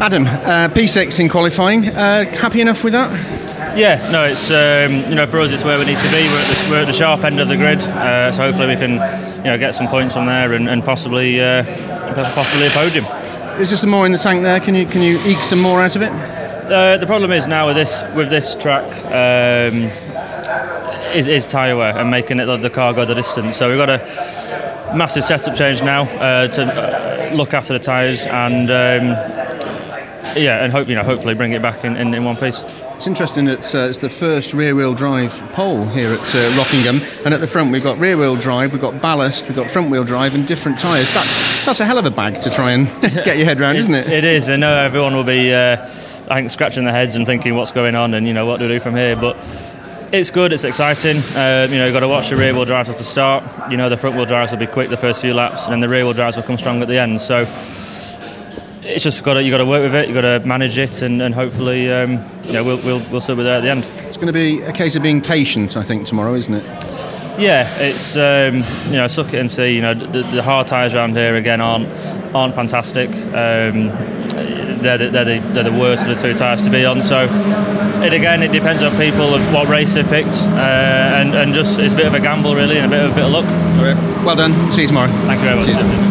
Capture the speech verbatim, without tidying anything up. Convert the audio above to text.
Adam, uh, P six in qualifying. Uh, happy enough with that? Yeah, no, it's um, you know, for us it's where we need to be. We're at the, we're at the sharp end of the grid, uh, so hopefully we can, you know, get some points from there and, and possibly uh, possibly a podium. Is there some more in the tank there? Can you can you eke some more out of it? Uh, the problem is now with this with this track. Um, Is, is tyre wear and making it the, the car go the distance. So we've got a massive setup change now uh, to look after the tyres and um, yeah, and hope you know hopefully bring it back in, in, in one piece. It's interesting that uh, it's the first rear-wheel drive pole here at uh, Rockingham, and at the front we've got rear-wheel drive, we've got ballast, we've got front-wheel drive, and different tyres. That's that's a hell of a bag to try and get your head round, isn't it? It is. I know everyone will be, uh, I think, scratching their heads and thinking what's going on and you know what do we do from here, but. It's good, it's exciting. Uh, you know, you've got to watch the rear-wheel drives at the start. You know, the front-wheel drives will be quick the first few laps, and then the rear-wheel drives will come strong at the end. So it's just got to, you got to work with it, you got to manage it, and, and hopefully, um, you know, we'll, we'll we'll still be there at the end. It's going to be a case of being patient, I think, tomorrow, isn't it? Yeah, it's um, you know, suck it and see. You know, the, the hard tyres around here again aren't aren't fantastic. Um, They're the, they're, the, they're the worst of the two tyres to be on, so it again it depends on people and what race they picked, uh, and, and just it's a bit of a gamble really and a bit of, a bit of luck. Well done, see you tomorrow. Thank you very much.